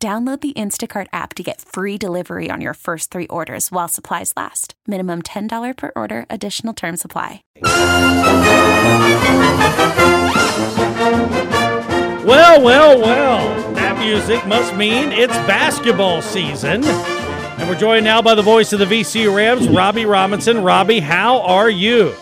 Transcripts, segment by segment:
Download the Instacart app to get free delivery on your first three orders while supplies last. Minimum $10 per order. Additional terms apply. Well, well, well. That music must mean it's basketball season. And we're joined now by the voice of the VCU Rams, Robbie Robinson. Robbie, how are you?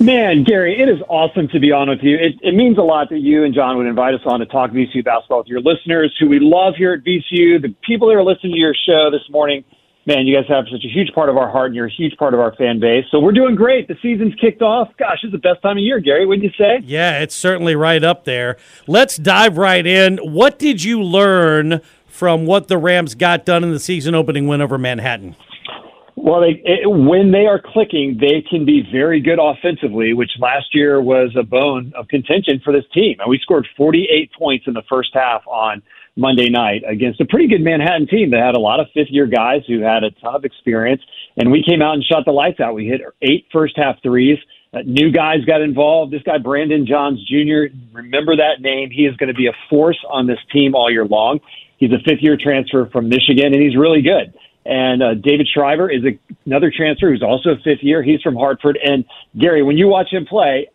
Man, Gary, it is awesome to be on with you. It means a lot that you and John would invite us on to talk VCU basketball with your listeners, who we love here at VCU, the people that are listening to your show this morning. Man, you guys have such a huge part of our heart, and you're a huge part of our fan base. So we're doing great. The season's kicked off. Gosh, it's the best time of year, Gary, wouldn't you say? Yeah, it's certainly right up there. Let's dive right in. What did you learn from what the Rams got done in the season opening win over Manhattan? Well, when they are clicking, they can be very good offensively, which last year was a bone of contention for this team. And we scored 48 points in the first half on Monday night against a pretty good Manhattan team that had a lot of fifth-year guys who had a ton of experience. And we came out and shot the lights out. We hit 8 first-half threes. New guys got involved. This guy, Brandon Johns Jr., remember that name. He is going to be a force on this team all year long. He's a fifth-year transfer from Michigan, and he's really good. And David Shriver is another transfer who's also a fifth year. He's from Hartford. And, Gary, when you watch him play,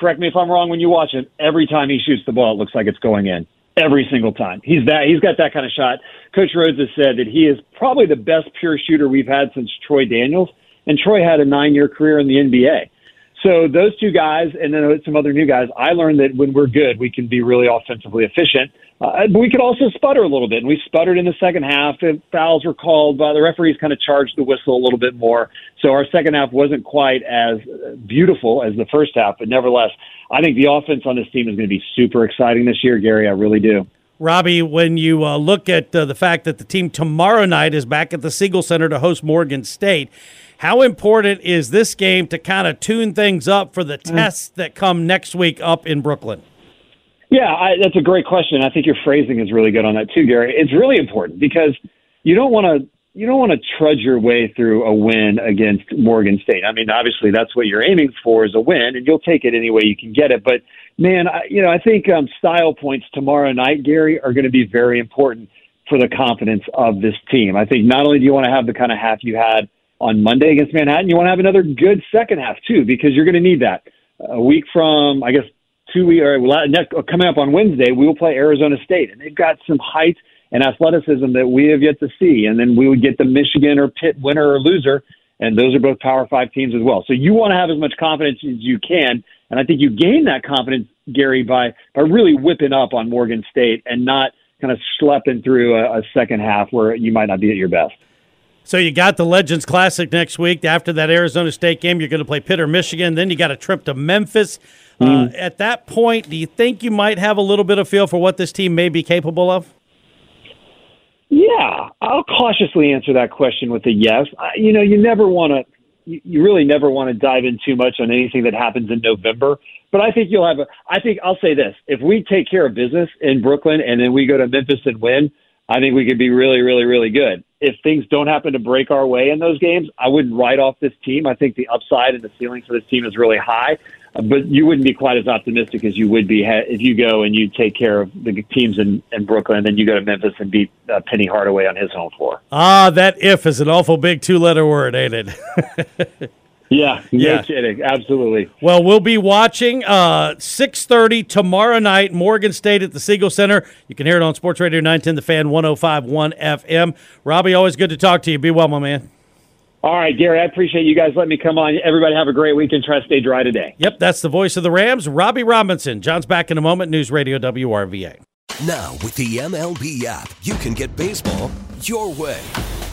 correct me if I'm wrong, when you watch him, every time he shoots the ball, it looks like it's going in. Every single time. He's got that kind of shot. Coach Rhodes has said that he is probably the best pure shooter we've had since Troy Daniels. And Troy had a 9-year career in the NBA. So those two guys and then some other new guys, I learned that when we're good, we can be really offensively efficient. But we could also sputter a little bit, and we sputtered in the second half. Fouls were called by the referees, kind of charged the whistle a little bit more. So our second half wasn't quite as beautiful as the first half. But nevertheless, I think the offense on this team is going to be super exciting this year, Gary. I really do. Robbie, when you look at the fact that the team tomorrow night is back at the Siegel Center to host Morgan State, how important is this game to kind of tune things up for the tests that come next week up in Brooklyn? Yeah, that's a great question. I think your phrasing is really good on that too, Gary. It's really important because you don't want to trudge your way through a win against Morgan State. I mean, obviously that's what you're aiming for is a win, and you'll take it any way you can get it. But man, I think style points tomorrow night, Gary, are going to be very important for the confidence of this team. I think not only do you want to have the kind of half you had on Monday against Manhattan, you want to have another good second half too, because you're going to need that. A week from, I guess, 2 weeks, coming up on Wednesday, we will play Arizona State, and they've got some height and athleticism that we have yet to see. And then we would get the Michigan or Pitt winner or loser, and those are both Power 5 teams as well. So you want to have as much confidence as you can, and I think you gain that confidence, Gary, by really whipping up on Morgan State and not kind of schlepping through a second half where you might not be at your best. So you got the Legends Classic next week. After that Arizona State game, you're going to play Pitt or Michigan. Then you got a trip to Memphis. At that point, do you think you might have a little bit of feel for what this team may be capable of? Yeah, I'll cautiously answer that question with a yes. You really never want to dive in too much on anything that happens in November. But I think I'll say this: if we take care of business in Brooklyn and then we go to Memphis and win, I think we could be really, really, really good. If things don't happen to break our way in those games, I wouldn't write off this team. I think the upside and the ceiling for this team is really high, but you wouldn't be quite as optimistic as you would be if you go and you take care of the teams in Brooklyn, and then you go to Memphis and beat Penny Hardaway on his home floor. That if is an awful big two-letter word, ain't it? Yeah, no kidding. Absolutely. Well, we'll be watching 6:30 tomorrow night, Morgan State at the Siegel Center. You can hear it on Sports Radio 910, The Fan 105.1 FM. Robbie, always good to talk to you. Be well, my man. All right, Gary, I appreciate you guys letting me come on. Everybody have a great weekend. Try to stay dry today. Yep, that's the voice of the Rams, Robbie Robinson. John's back in a moment, News Radio WRVA. Now with the MLB app, you can get baseball your way.